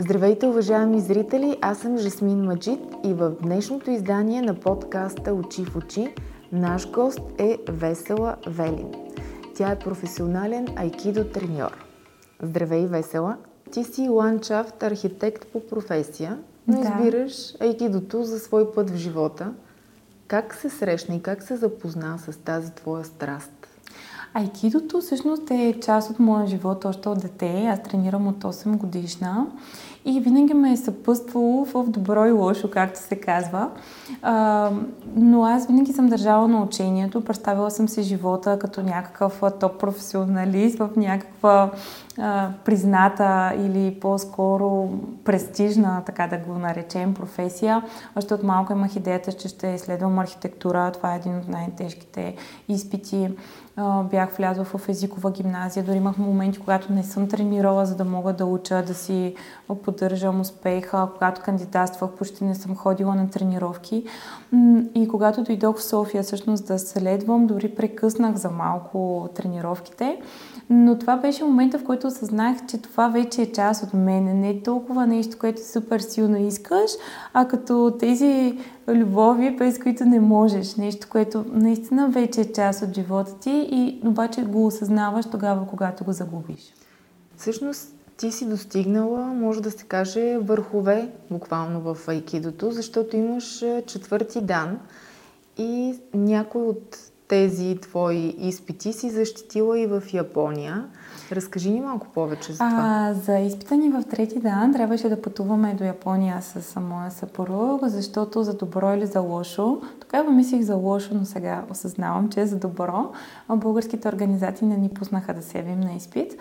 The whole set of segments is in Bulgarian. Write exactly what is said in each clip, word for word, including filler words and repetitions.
Здравейте, уважаеми зрители! Аз съм Жасмин Маджид и в днешното издание на подкаста Очи в очи наш гост е Весела Велин. Тя е професионален айкидо треньор. Здравей, Весела! Ти си ландшафт архитект по професия, но да. избираш айкидото за свой път в живота. Как се срещна и как се запозна с тази твоя страст? Айкидото всъщност е част от моя живот още от дете. Аз тренирам от осем годишна и винаги ме е съпъствало в добро и лошо, както се казва. А, но аз винаги съм държала на учението, представила съм си живота като някакъв топ професионалист в някаква а, призната или по-скоро престижна, така да го наречем, професия. Още от малко имах идеята, че ще следвам архитектура. Това е един от най-тежките изпити. Бях влязла в езикова гимназия, дори имах моменти, когато не съм тренирала, за да мога да уча, да си поддържам успеха. Когато кандидатствах, почти не съм ходила на тренировки. И когато дойдох в София всъщност да следвам, дори прекъснах за малко тренировките. Но това беше момента, в който осъзнах, че това вече е част от мен. Не е толкова нещо, което супер силно искаш, а като тези любови, без които не можеш. Нещо, което наистина вече е част от живота ти и обаче го осъзнаваш тогава, когато го загубиш. Всъщност ти си достигнала, може да се каже, върхове буквално в айкидото, защото имаш четвърти дан и някой от тези твои изпити си защитила и в Япония. Разкажи ни малко повече за това. А, за изпита ни в трети дан трябваше да пътуваме до Япония с моя съпруг, защото за добро или за лошо, тогава мислих за лошо, но сега осъзнавам, че за добро, българските организации не ни пуснаха да се явим на изпит.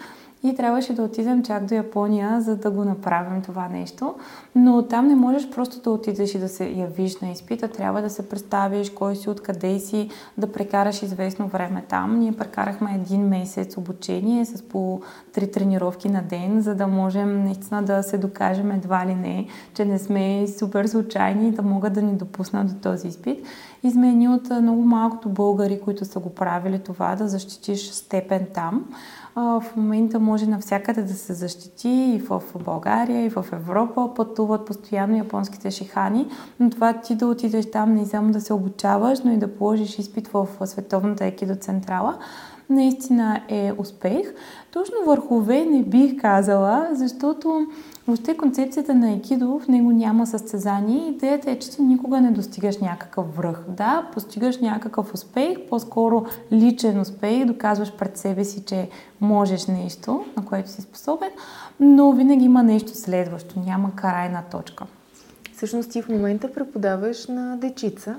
И трябваше да отидем чак до Япония, за да го направим това нещо. Но там не можеш просто да отидеш и да се явиш на изпита. Трябва да се представиш кой си, откъде си, да прекараш известно време там. Ние прекарахме един месец обучение с по три тренировки на ден, за да можем наистина да се докажем едва ли не, че не сме супер случайни и да могат да ни допуснат до този изпит. Измени от много малкото българи, които са го правили това, да защитиш степен там. В момента може навсякъде да се защити, и в България, и в Европа. Пътуват постоянно японските шихани, но това ти да отидеш там не само да се обучаваш, но и да положиш изпит в световната айкидо централа, наистина е успех. Точно върхове не бих казала, защото въобще концепцията на айкидо, в него няма състезание. Идеята е, че ти никога не достигаш някакъв връх. Да, постигаш някакъв успех, по-скоро личен успех, доказваш пред себе си, че можеш нещо, на което си способен, но винаги има нещо следващо, няма крайна точка. Всъщност ти в момента преподаваш на дечица.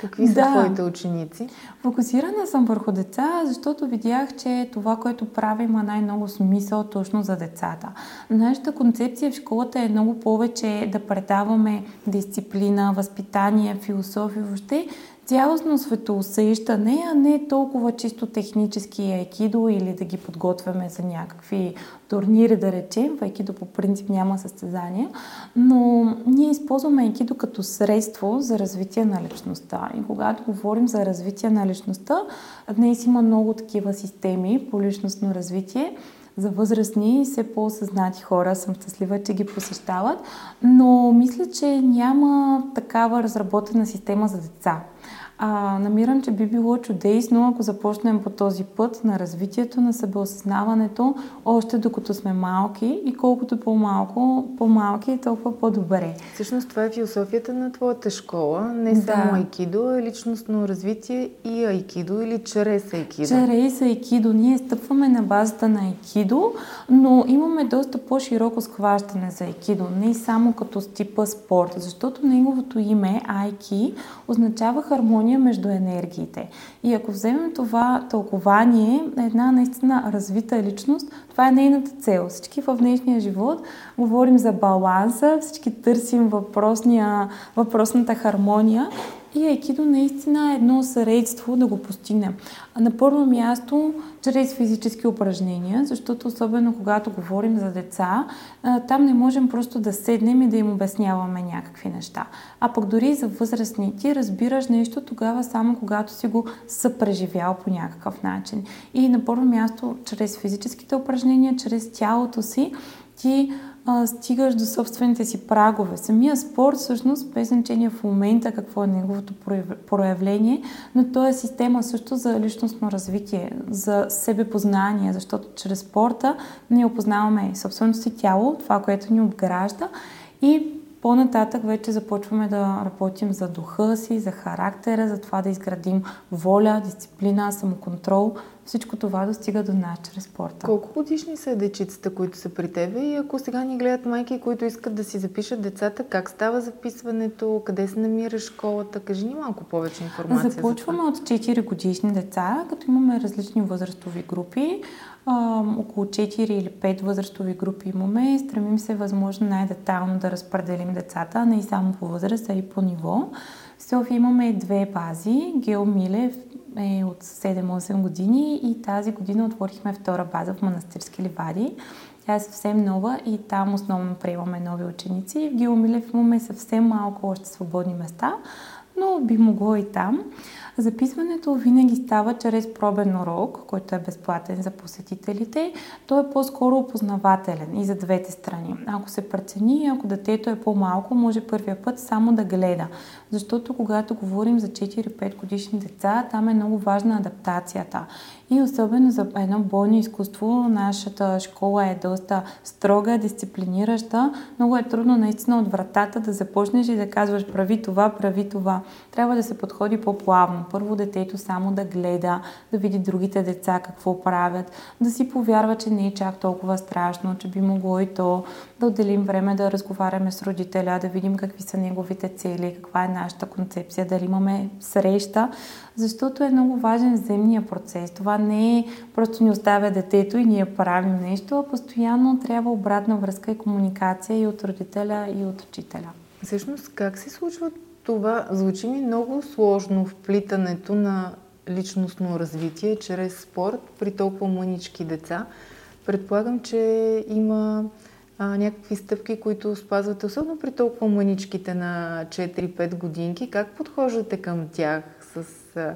Какви са да. твоите ученици? Фокусирана съм върху деца, защото видях, че това, което прави, има най-много смисъл точно за децата. Нашата концепция в школата е много повече да предаваме дисциплина, възпитание, философия, въобще цялостно светоусещане, а не толкова чисто технически айкидо или да ги подготвяме за някакви турнири, да речем. В айкидо по принцип няма състезания, но ние използваме айкидо като средство за развитие на личността. И когато говорим за развитие на личността, днес има много такива системи по личностно развитие за възрастни и все по-осъзнати хора. Съм щастлива, че ги посещават, но мисля, че няма такава разработена система за деца. А, намирам, че би било чудесно, ако започнем по този път на развитието, на себеосъзнаването, още докато сме малки, и колкото по-малко, по-малки, толкова по-добре. Всъщност това е философията на твоята школа, не само да. айкидо, а личностно развитие и айкидо, или чрез айкидо. Чрез айкидо. Ние стъпваме на базата на айкидо, но имаме доста по-широко схващане за айкидо, не само като типа спорт, защото неговото име, айки, означава хармония между енергиите. И ако вземем това тълкование, една наистина развита личност, това е нейната цел. Всички в днешния живот говорим за баланса, всички търсим въпросния, въпросната хармония, и айкидо наистина е едно средство да го постигнем. На първо място, чрез физически упражнения, защото особено когато говорим за деца, там не можем просто да седнем и да им обясняваме някакви неща. А пък дори за възрастни, ти разбираш нещо тогава само когато си го съпреживял по някакъв начин. И на първо място, чрез физическите упражнения, чрез тялото си, ти а, стигаш до собствените си прагове. Самия спорт всъщност без значение в момента какво е неговото проявление, но то е система също за личностно развитие, за себепознание, защото чрез спорта ние опознаваме собственото си тяло, това, което ни обгражда, и по-нататък вече започваме да работим за духа си, за характера, за това да изградим воля, дисциплина, самоконтрол. Всичко това достига до нас чрез спорта. Колко годишни са дечицата, които са при тебе? И ако сега ни гледат майки, които искат да си запишат децата, как става записването, къде се намира школата? Кажи ни малко повече информация. Започваме за от четири годишни деца, като имаме различни възрастови групи. А, около четири или пет възрастови групи имаме и стремим се възможно най-детайлно да разпределим децата, не и само по възраст, а и по ниво. В София имаме две бази. Гео Милев е от седем-осем години и тази година отворихме втора база в Манастирски ливади. Тя е съвсем нова и там основно приемаме нови ученици. В Гео Милев имаме съвсем малко още свободни места, но би могло и там. Записването винаги става чрез пробен урок, който е безплатен за посетителите. Той е по-скоро опознавателен и за двете страни. Ако се прецени, ако детето е по-малко, може първия път само да гледа. Защото когато говорим за четири-пет годишни деца, там е много важна адаптацията. И особено за едно бойно изкуство, нашата школа е доста строга, дисциплинираща. Много е трудно наистина от вратата да започнеш и да казваш прави това, прави това. Трябва да се подходи по-плавно. Първо детето само да гледа, да види другите деца какво правят, да си повярва, че не е чак толкова страшно, че би могло и то, да отделим време да разговаряме с родителя, да видим какви са неговите цели, каква е нашата концепция, дали имаме среща, защото е много важен взаимния процес. Това не е просто ни оставя детето и ние правим нещо, а постоянно трябва обратна връзка и комуникация и от родителя, и от учителя. Всъщност как се случва това? Звучи ми много сложно вплитането на личностно развитие чрез спорт при толкова мънички деца. Предполагам, че има а, някакви стъпки, които спазвате, особено при толкова мъничките на четири-пет годинки. Как подхождате към тях с а,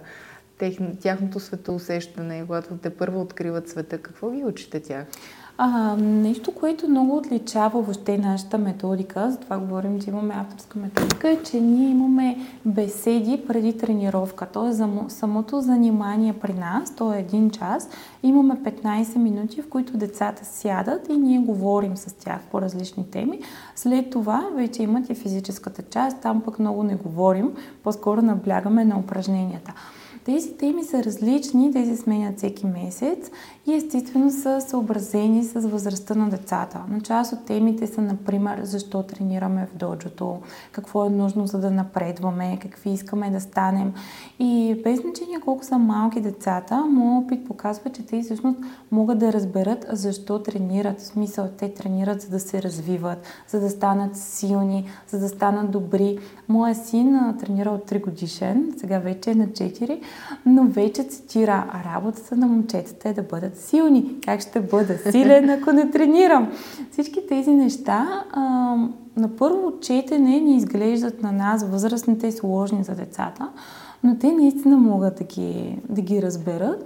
тех, тяхното светоусещане, когато те първо откриват света? Какво ги учите тях? А, нещо, което много отличава въобще нашата методика, за това говорим, че имаме авторска методика, е, че ние имаме беседи преди тренировка. Тоест самото занимание при нас, то е един час, имаме петнайсет минути, в които децата сядат и ние говорим с тях по различни теми. След това вече имат и физическата част, там пък много не говорим, по-скоро наблягаме на упражненията. Тези теми са различни, тези сменят всеки месец и естествено са съобразени с възрастта на децата. Но част от темите са, например, защо тренираме в доджото, какво е нужно за да напредваме, какви искаме да станем. И без значение колко са малки децата, моят опит показва, че те всъщност могат да разберат защо тренират. В смисъл, те тренират, за да се развиват, за да станат силни, за да станат добри. Моя син тренира от три годишен, сега вече е на четири, но вече цитира, а работата на момчетата е да бъдат силни. Как ще бъда силен, ако не тренирам? Всички тези неща а, на първо четене ни изглеждат на нас възрастните и сложни за децата, но те наистина могат да ги, да ги разберат.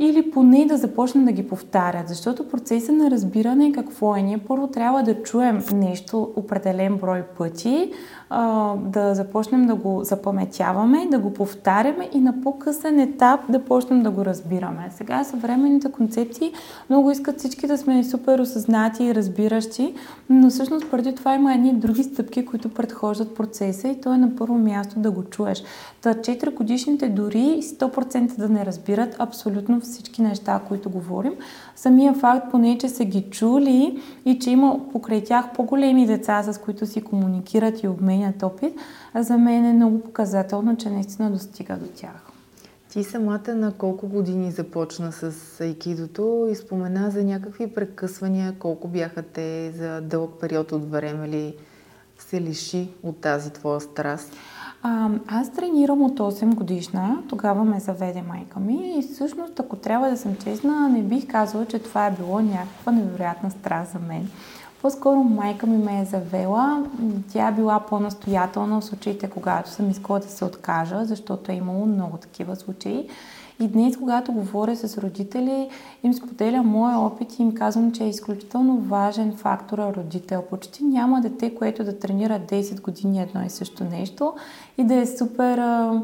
Или поне да започнем да ги повтарят, защото процесът на разбиране какво е. Ние първо трябва да чуем нещо определен брой пъти, да започнем да го запаметяваме, да го повтаряме и на по-късен етап да почнем да го разбираме. Сега съвременните концепции много искат всички да сме супер осъзнати и разбиращи, но всъщност преди това има едни други стъпки, които предхождат процеса и то е на първо място да го чуеш. Та четири годишните дори сто процента да не разбират абсолютно всички неща, които говорим. Самия факт поне, че са ги чули и че има покрай тях по-големи деца, с които си комуникират и обменят опит, за мен е много показателно, че наистина достига до тях. Ти самата на колко години започна с айкидото и спомена за някакви прекъсвания, колко бяха те, за дълъг период от време ли се лиши от тази твоя страст? А, аз тренирам от осем годишна, тогава ме заведе майка ми и всъщност, ако трябва да съм честна, не бих казала, че това е било някаква невероятна страст за мен. По-скоро майка ми ме е завела, тя била по-настоятелна в случаите, когато съм искала да се откажа, защото е имало много такива случаи. И днес, когато говоря с родители, им споделя моя опит и им казвам, че е изключително важен фактора родител. Почти няма дете, което да тренира десет години едно и също нещо и да е супер а,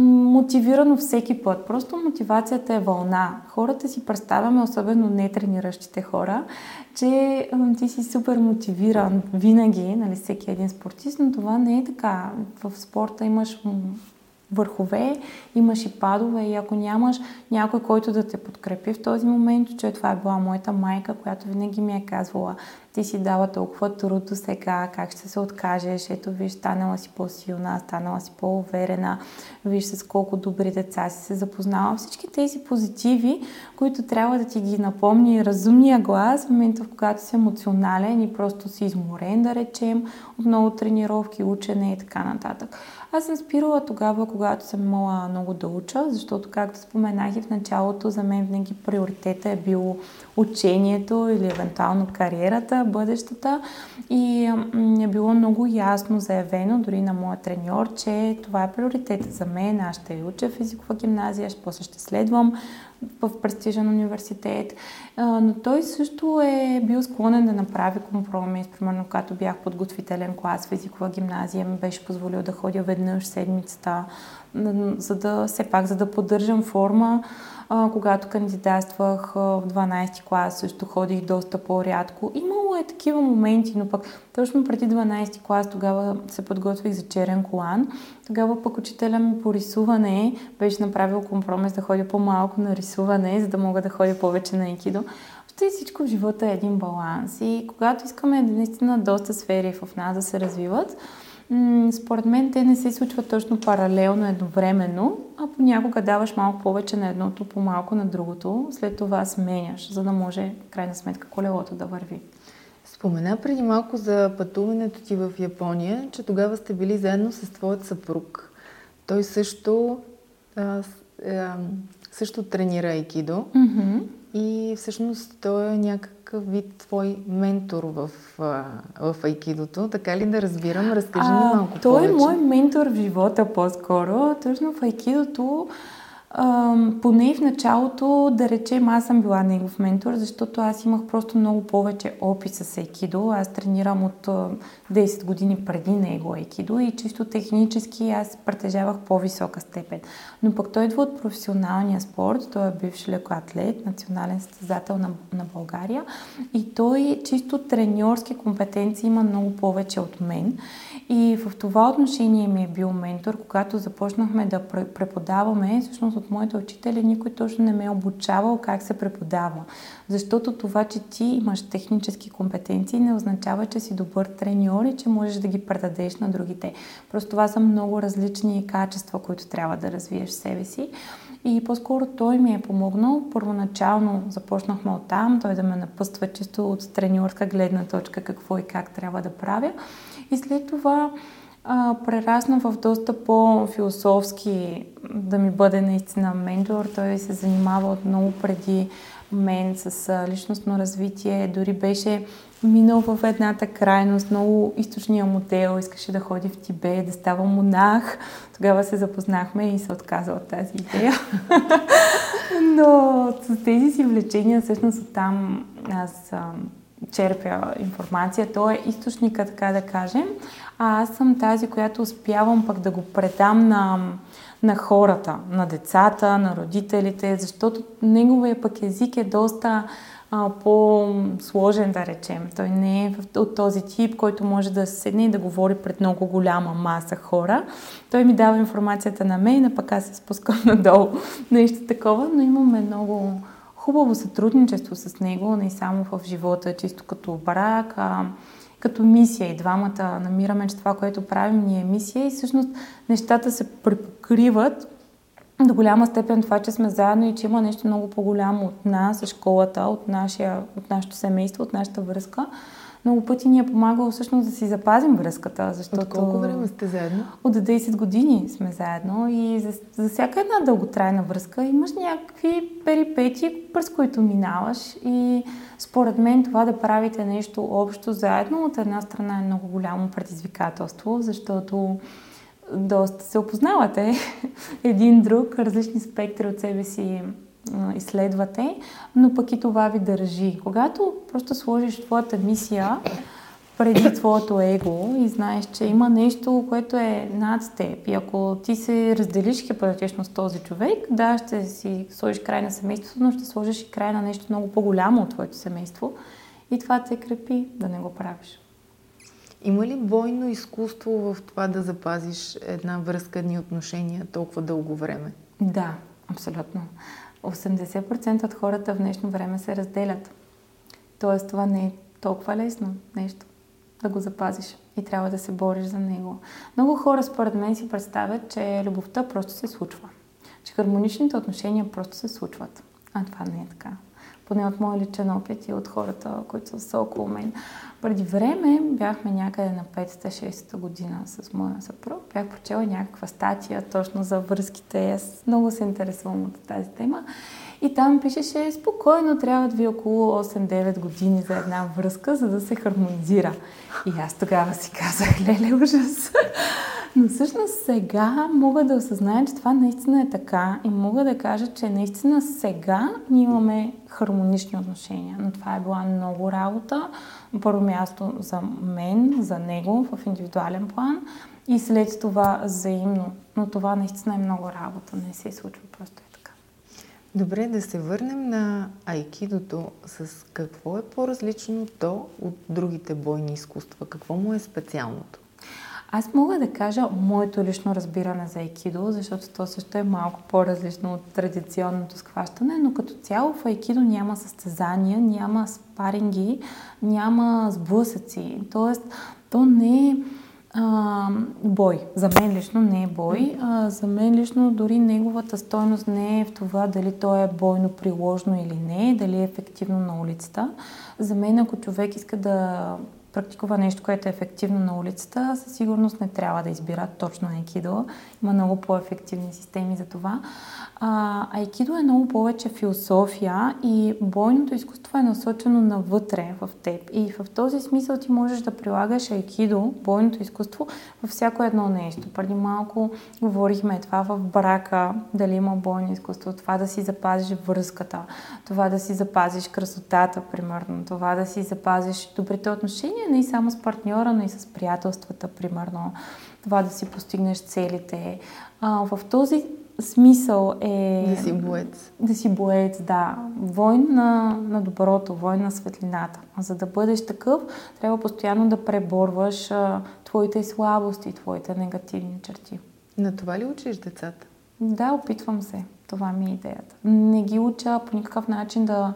мотивирано всеки път. Просто мотивацията е вълна. Хората си представяме, особено нетрениращите хора, че а, ти си супер мотивиран винаги, нали, всеки един спортист, но това не е така. В спорта имаш върхове, имаш и падове и ако нямаш някой, който да те подкрепи в този момент, че това е била моята майка, която винаги ми е казвала: ти си дала толкова труд до сега, как ще се откажеш, ето виж, станала си по-силна, станала си по-уверена, виж с колко добри деца си се запознала. Всички тези позитиви, които трябва да ти ги напомни разумния глас в момента, в когато си емоционален и просто си изморен, да речем, от много тренировки, учене и така нататък. Аз съм спирала тогава, когато съм имала много да уча, защото, както споменах и в началото, за мен винаги приоритета е било учението или евентуално кариерата, бъдещата, и е било много ясно заявено дори на моя треньор, че това е приоритет за мен. Аз ще уча физикова гимназия, после ще следвам в престижен университет, но той също е бил склонен да направи компромис. Примерно, когато бях подготвителен клас, физикова гимназия, ми беше позволил да ходя веднъж седмицата, за да, все пак, за да поддържам форма. Когато кандидатствах в дванайсети клас, също ходих доста по-рядко. Имало е такива моменти, но пък точно преди дванайсети клас тогава се подготвих за черен колан. Тогава пък учителя ми по рисуване беше направил компромис да ходя по-малко на рисуване, за да мога да ходя повече на айкидо. И всичко в живота е един баланс. И когато искаме наистина доста сфери в нас да се развиват, според мен те не се случват точно паралелно, едновременно, а понякога даваш малко повече на едното, по-малко на другото, след това сменяш, за да може, крайна сметка, колелото да върви. Спомена преди малко за пътуването ти в Япония, че тогава сте били заедно с твоят съпруг. Той също, а, а, също тренира айкидо, mm-hmm. и всъщност той е някак вид твой ментор в, в айкидото, така ли да разбирам? Разкажи ми малко той повече. Той е мой ментор в живота по-скоро. Точно в айкидото, ам, поне в началото, да речем, аз съм била негов ментор, защото аз имах просто много повече опит с айкидо. Аз тренирам от десет години преди него айкидо и чисто технически аз притежавах по-висока степен. Но пък той идва от професионалния спорт, той е бивш лекоатлет, национален състезател на, на България и той чисто треньорски компетенции има много повече от мен. И в това отношение ми е бил ментор. Когато започнахме да преподаваме, всъщност от моите учители никой точно не ме е обучавал как се преподава. Защото това, че ти имаш технически компетенции, не означава, че си добър треньор и че можеш да ги предадеш на другите. Просто това са много различни качества, които трябва да развиеш в себе си. И по-скоро той ми е помогнал. Първоначално започнахме от там, той да ме напъства чисто от треньорска гледна точка какво и как трябва да правя. И след това а, прерасна в доста по-философски да ми бъде наистина ментор. Той се занимава от много преди мен с личностно развитие, дори беше минал в едната крайност, много източния модел, искаше да ходи в Тибет, да става монах. Тогава се запознахме и се отказа от тази идея. Но с тези си влечения, всъщност оттам аз черпя информация. Той е източника, така да кажем, а аз съм тази, която успявам пък да го предам на на хората, на децата, на родителите, защото неговия пък език е доста а, по-сложен, да речем. Той не е от този тип, който може да седне и да говори пред много голяма маса хора. Той ми дава информацията на мен, а пък аз се спускам надолу. Нещо такова, но имаме много хубаво сътрудничество с него, не само в живота, чисто като брак, а като мисия. И двамата намираме, че това, което правим, ни е мисия и всъщност нещата се припокриват до голяма степен това, че сме заедно и че има нещо много по-голямо от нас, школата, от, нашия, от нашето семейство, от нашата връзка. Много пъти ни е помагало всъщност да си запазим връзката, защото... От колко време сте заедно? От десет години сме заедно и за, за всяка една дълготрайна връзка имаш някакви перипетии, през които минаваш и според мен това да правите нещо общо заедно от една страна е много голямо предизвикателство, защото доста се опознавате един друг, различни спектри от себе си изследвате, но пък и това ви държи. Когато просто сложиш твоята мисия преди твоето его и знаеш, че има нещо, което е над теб и ако ти се разделиш хипотетично с този човек, да, ще си сложиш край на семейството, но ще сложиш и край на нещо много по-голямо от твоето семейство и това те крепи да не го правиш. Има ли бойно изкуство в това да запазиш една връзка, едни отношения толкова дълго време? Да, абсолютно. осемдесет процента от хората в днешно време се разделят. Тоест това не е толкова лесно нещо да го запазиш и трябва да се бориш за него. Много хора според мен си представят, че любовта просто се случва. Че хармоничните отношения просто се случват. А това не е така. Поне от моя личен опит и от хората, които са около мен. Преди време бяхме някъде на петата-шестата година с моя съпруг. Бях прочела някаква статия точно за връзките. Аз много се интересувам от тази тема. И там пишеше, спокойно трябват ви около осем-девет години за една връзка, за да се хармонизира. И аз тогава си казах, леле, ужас. Но всъщност сега мога да осъзная, че това наистина е така и мога да кажа, че наистина сега ние имаме хармонични отношения. Но това е била много работа. Първо място за мен, за него в индивидуален план и след това взаимно. Но това наистина е много работа, не се случва просто е така. Добре, да се върнем на айкидото. С какво е по-различно то от другите бойни изкуства? Какво му е специалното? Аз мога да кажа моето лично разбиране за айкидо, защото то също е малко по-различно от традиционното схващане, но като цяло в айкидо няма състезания, няма спаринги, няма сблъсъци. Тоест, то не е а, бой. За мен лично не е бой. А, за мен лично дори неговата стойност не е в това дали то е бойно приложно или не, дали е ефективно на улицата. За мен, ако човек иска да практикува нещо, което е ефективно на улицата, със сигурност не трябва да избира точно айкидо. Има много по-ефективни системи за това. А, айкидо е много повече философия и бойното изкуство е насочено навътре в теб. И в този смисъл ти можеш да прилагаш айкидо, бойното изкуство, във всяко едно нещо. Преди малко говорихме това в брака, дали има бойно изкуство, това да си запазиш връзката, това да си запазиш красотата, примерно, това да си запазиш добрите отношения, не и само с партньора, но и с приятелствата, примерно. Това да си постигнеш целите. А, в този смисъл е... Да си боец. Да си боец, да. Войн на, на доброто, войн на светлината. За да бъдеш такъв, трябва постоянно да преборваш а, твоите слабости, твоите негативни черти. На това ли учиш децата? Да, опитвам се. Това ми е идеята. Не ги уча по никакъв начин да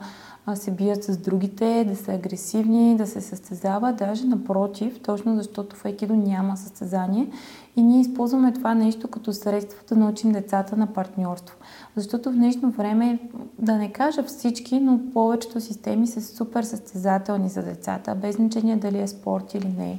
се бият с другите, да са агресивни, да се състезават, даже напротив, точно защото в айкидо няма състезание и ние използваме това нещо като средство да научим децата на партньорство. Защото в днешно време, да не кажа всички, но повечето системи са супер състезателни за децата, без значение дали е спорт или не е.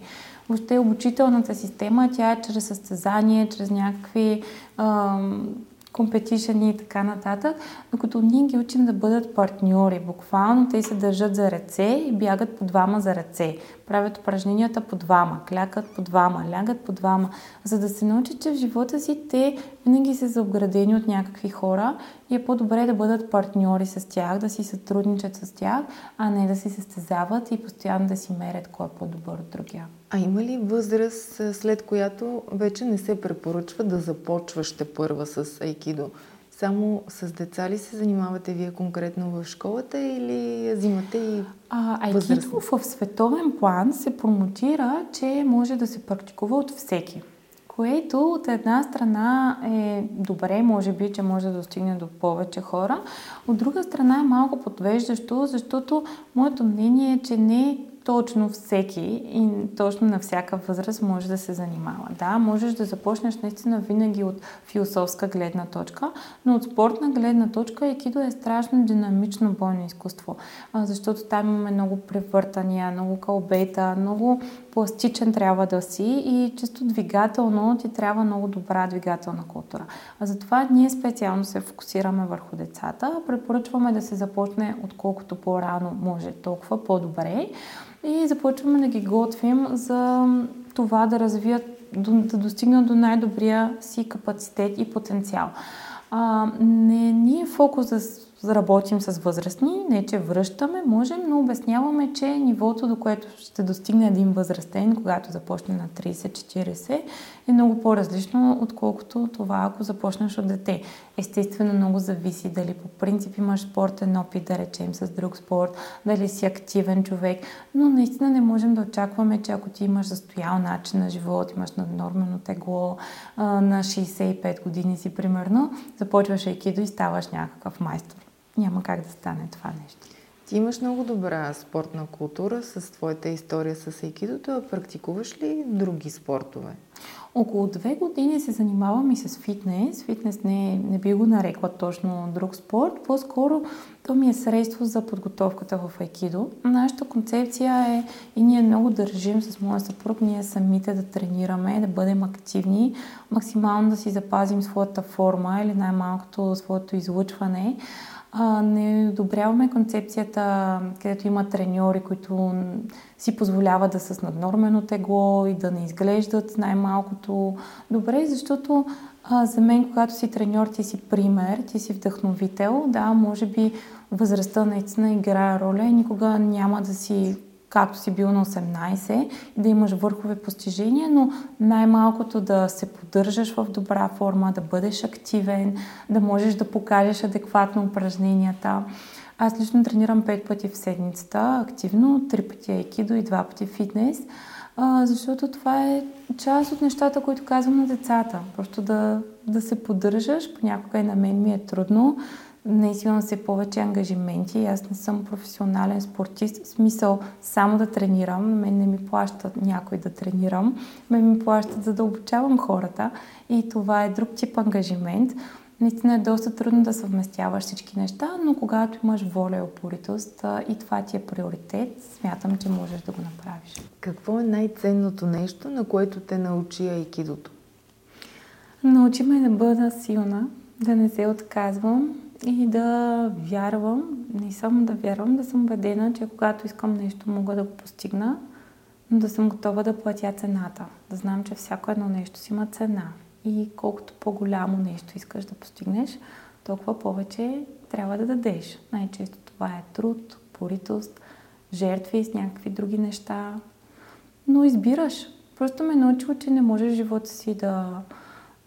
Въобще обучителната система, тя е чрез състезание, чрез някакви ам, компетишъни и така нататък, докато ние ги учим да бъдат партньори. Буквално те се държат за ръце и бягат по двама за ръце. Правят упражненията по двама, клякат по двама, лягат по двама, за да се научат, че в живота си те винаги са заобградени от някакви хора и е по-добре да бъдат партньори с тях, да си сътрудничат с тях, а не да си състезават и постоянно да си мерят кой е по-добър от другия. А има ли възраст, след която вече не се препоръчва да започваш тепърва с айкидо? Само с деца ли се занимавате вие конкретно в школата или взимате и възрастни? Айкидо в световен план се промотира, че може да се практикува от всеки. Което от една страна е добре, може би, че може да достигне до повече хора. От друга страна е малко подвеждащо, защото моето мнение е, че не точно всеки и точно на всяка възраст може да се занимава. Да, можеш да започнеш наистина винаги от философска гледна точка, но от спортна гледна точка айкидо е страшно динамично бойно изкуство, защото там имаме много превъртания, много кълбета, много пластичен трябва да си и чисто двигателно ти трябва много добра двигателна култура. А затова ние специално се фокусираме върху децата. Препоръчваме да се започне от колкото по-рано може, толкова по-добре. И започваме да ги готвим за това да развият да достигна до най-добрия си капацитет и потенциал. А, не ни е фокус да работим с възрастни, не че връщаме, можем, но обясняваме, че нивото, до което ще достигне един възрастен, когато започне на трийсет-четирийсет, е много по-различно, отколкото това, ако започнеш от дете. Естествено, много зависи дали по принцип имаш спортен опит, да речем с друг спорт, дали си активен човек, но наистина не можем да очакваме, че ако ти имаш застоял начин на живот, имаш наднормено тегло, на шейсет и пет години си примерно, започваш айкидо и ставаш някакъв майстор. Няма как да стане това нещо. Ти имаш много добра спортна култура с твоята история с айкидото, а практикуваш ли други спортове? Около две години се занимавам и с фитнес. Фитнес не, не би го нарекла точно друг спорт. По-скоро то ми е средство за подготовката в айкидо. Нашата концепция е и ние много държим с моя съпруг, ние самите да тренираме, да бъдем активни, максимално да си запазим своята форма или най-малкото своето излъчване. А, не одобряваме концепцията, където има треньори, които си позволяват да са с наднормено тегло и да не изглеждат най-малкото добре, защото а, за мен, когато си треньор, ти си пример, ти си вдъхновител, да, може би възрастта наистина играе роля и никога няма да си както си бил на осемнайсет, да имаш върхови постижения, но най-малкото да се поддържаш в добра форма, да бъдеш активен, да можеш да покажеш адекватно упражненията. Аз лично тренирам пет пъти в седмицата активно, три пъти айкидо и два пъти фитнес, защото това е част от нещата, които казвам на децата. Просто да, да се поддържаш, понякога и на мен ми е трудно. Днес имам все повече ангажименти. Аз не съм професионален спортист. В смисъл само да тренирам. Мен не ми плащат някой да тренирам. Мен ми плащат за да обучавам хората. И това е друг тип ангажимент. Наистина е доста трудно да съвместяваш всички неща, но когато имаш воля и упоритост и това ти е приоритет, смятам, че можеш да го направиш. Какво е най-ценното нещо, на което те научи айкидото? Научи ме да бъда силна, да не се отказвам, и да вярвам, не само да вярвам, да съм убедена, че когато искам нещо, мога да го постигна, но да съм готова да платя цената. Да знам, че всяко едно нещо си има цена. И колкото по-голямо нещо искаш да постигнеш, толкова повече трябва да дадеш. Най-често това е труд, упоритост, жертви с някакви други неща. Но избираш. Просто ме научила, че не можеш живота си да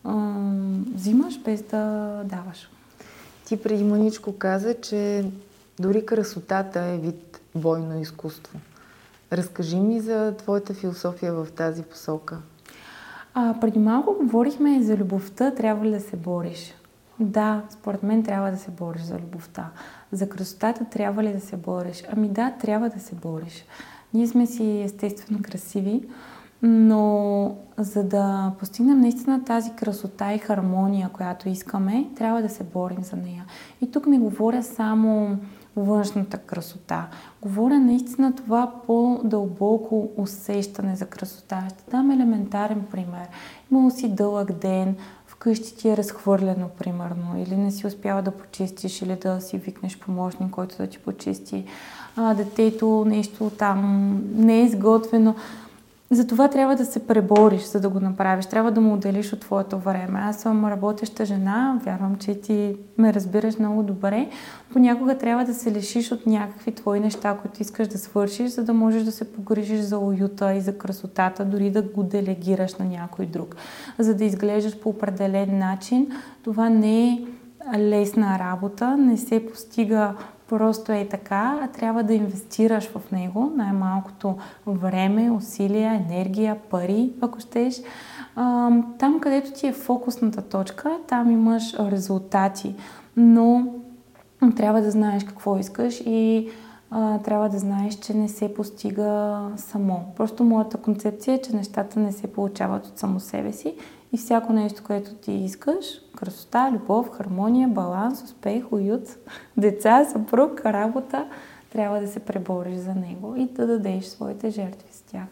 ам, взимаш без да даваш. Ти преди маничко каза, че дори красотата е вид бойно изкуство. Разкажи ми за твоята философия в тази посока. А, преди малко говорихме за любовта, трябва ли да се бориш? Да, според мен трябва да се бориш за любовта. За красотата трябва ли да се бориш? Ами да, трябва да се бориш. Ние сме си естествено красиви, но за да постигнем наистина тази красота и хармония, която искаме, трябва да се борим за нея. И тук не говоря само външната красота. Говоря наистина това по-дълбоко усещане за красота. Ще дам елементарен пример. Имало си дълъг ден, вкъщи ти е разхвърлено, примерно, или не си успяла да почистиш, или да си викнеш помощник, който да ти почисти. А, детето нещо там не е изготвено. За това трябва да се пребориш, за да го направиш. Трябва да му отделиш от твоето време. Аз съм работеща жена, вярвам, че ти ме разбираш много добре. Понякога трябва да се лишиш от някакви твои неща, които искаш да свършиш, за да можеш да се погрижиш за уюта и за красотата, дори да го делегираш на някой друг. За да изглеждаш по определен начин, това не е лесна работа, не се постига просто е така, а трябва да инвестираш в него, най-малкото време, усилия, енергия, пари, ако щеш. Там, където ти е фокусната точка, там имаш резултати, но трябва да знаеш какво искаш и трябва да знаеш, че не се постига само. Просто моята концепция е, че нещата не се получават от само себе си и всяко нещо, което ти искаш, красота, любов, хармония, баланс, успех, уют, деца, съпруг, работа, трябва да се пребориш за него и да дадеш своите жертви с тях.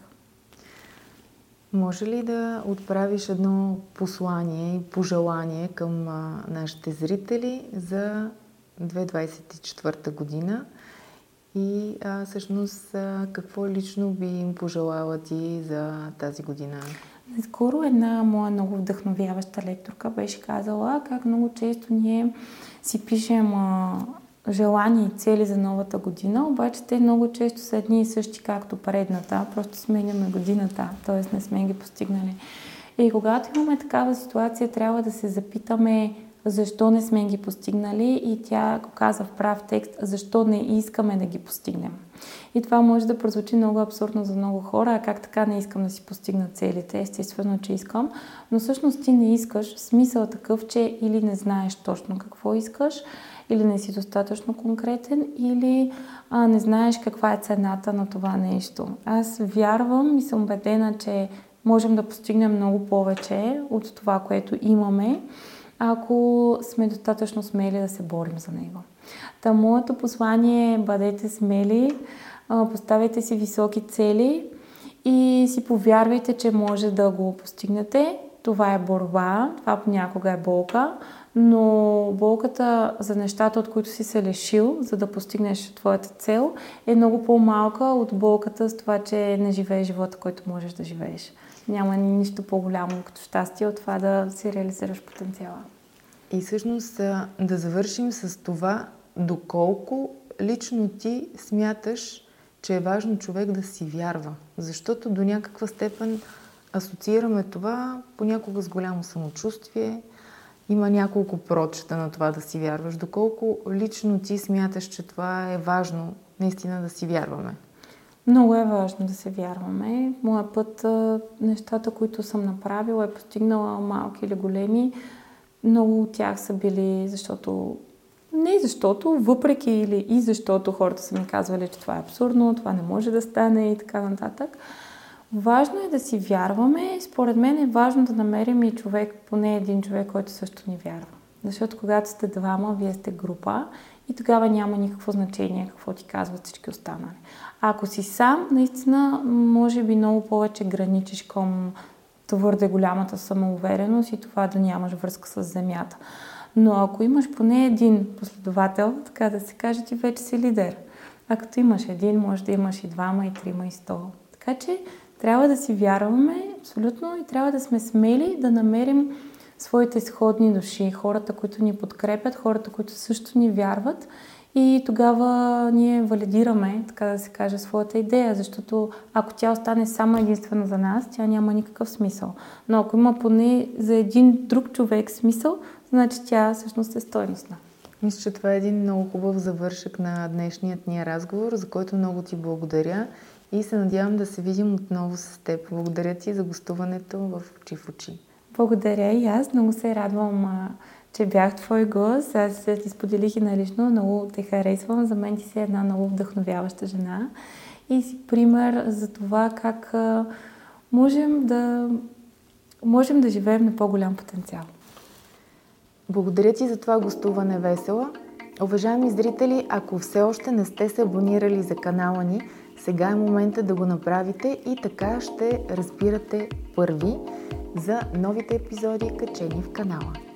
Може ли да отправиш едно послание и пожелание към нашите зрители за две хиляди двайсет и четвърта година? И а, всъщност какво лично би им пожелала ти за тази година? Скоро една моя много вдъхновяваща лекторка беше казала как много често ние си пишем а, желания и цели за новата година, обаче те много често са едни и същи, както предната, просто сменяме годината, т.е. не сме ги постигнали. И когато имаме такава ситуация, трябва да се запитаме защо не сме ги постигнали и тя го каза в прав текст, защо не искаме да ги постигнем. И това може да прозвучи много абсурдно за много хора, а как така не искам да си постигна целите? Естествено, че искам, но всъщност ти не искаш, в смисъл такъв, че или не знаеш точно какво искаш, или не си достатъчно конкретен, или а, не знаеш каква е цената на това нещо. Аз вярвам и съм убедена, че можем да постигнем много повече от това, което имаме, ако сме достатъчно смели да се борим за него. Та моето послание е: бъдете смели, поставете си високи цели и си повярвайте, че може да го постигнете. Това е борба, това понякога е болка, но болката за нещата, от които си се лишил, за да постигнеш твоята цел, е много по-малка от болката с това, че не живееш живота, който можеш да живееш. Няма нищо по-голямо като щастие от това да си реализираш потенциала. И всъщност да завършим с това, доколко лично ти смяташ, че е важно човек да си вярва. Защото до някаква степен асоциираме това понякога с голямо самочувствие. Има няколко прочета на това да си вярваш. Доколко лично ти смяташ, че това е важно наистина да си вярваме? Много е важно да се вярваме. В моя път нещата, които съм направила и постигнала, малки или големи, много от тях са били защото, не защото, въпреки или и защото хората са ми казвали, че това е абсурдно, това не може да стане и така нататък. Важно е да си вярваме. Според мен е важно да намерим и човек, поне един човек, който също ни вярва. Защото когато сте двама, вие сте група и тогава няма никакво значение какво ти казват всички останали. А ако си сам, наистина, може би много повече граничиш към твърде голямата самоувереност и това да нямаш връзка с земята. Но ако имаш поне един последовател, така да се каже, ти вече си лидер. А като имаш един, може да имаш и двама, и трима, и сто. Така че трябва да си вярваме абсолютно и трябва да сме смели да намерим своите сходни души, хората, които ни подкрепят, хората, които също ни вярват. И тогава ние валидираме, така да се каже, своята идея, защото ако тя остане само единствена за нас, тя няма никакъв смисъл. Но ако има поне за един друг човек смисъл, значи тя всъщност е стойностна. Мисля, че това е един много хубав завършък на днешният ни разговор, за който много ти благодаря и се надявам да се видим отново с теб. Благодаря ти за гостуването в Очи в очи. Благодаря и аз. Много се радвам, че бях твой гост. Аз ти споделих и налично. Много те харесвам. За мен ти си една много вдъхновяваща жена и си пример за това как можем да, можем да живеем на по-голям потенциал. Благодаря ти за това гостуване, Весела. Уважаеми зрители, ако все още не сте се абонирали за канала ни, сега е момента да го направите и така ще разбирате първи за новите епизоди, качени в канала.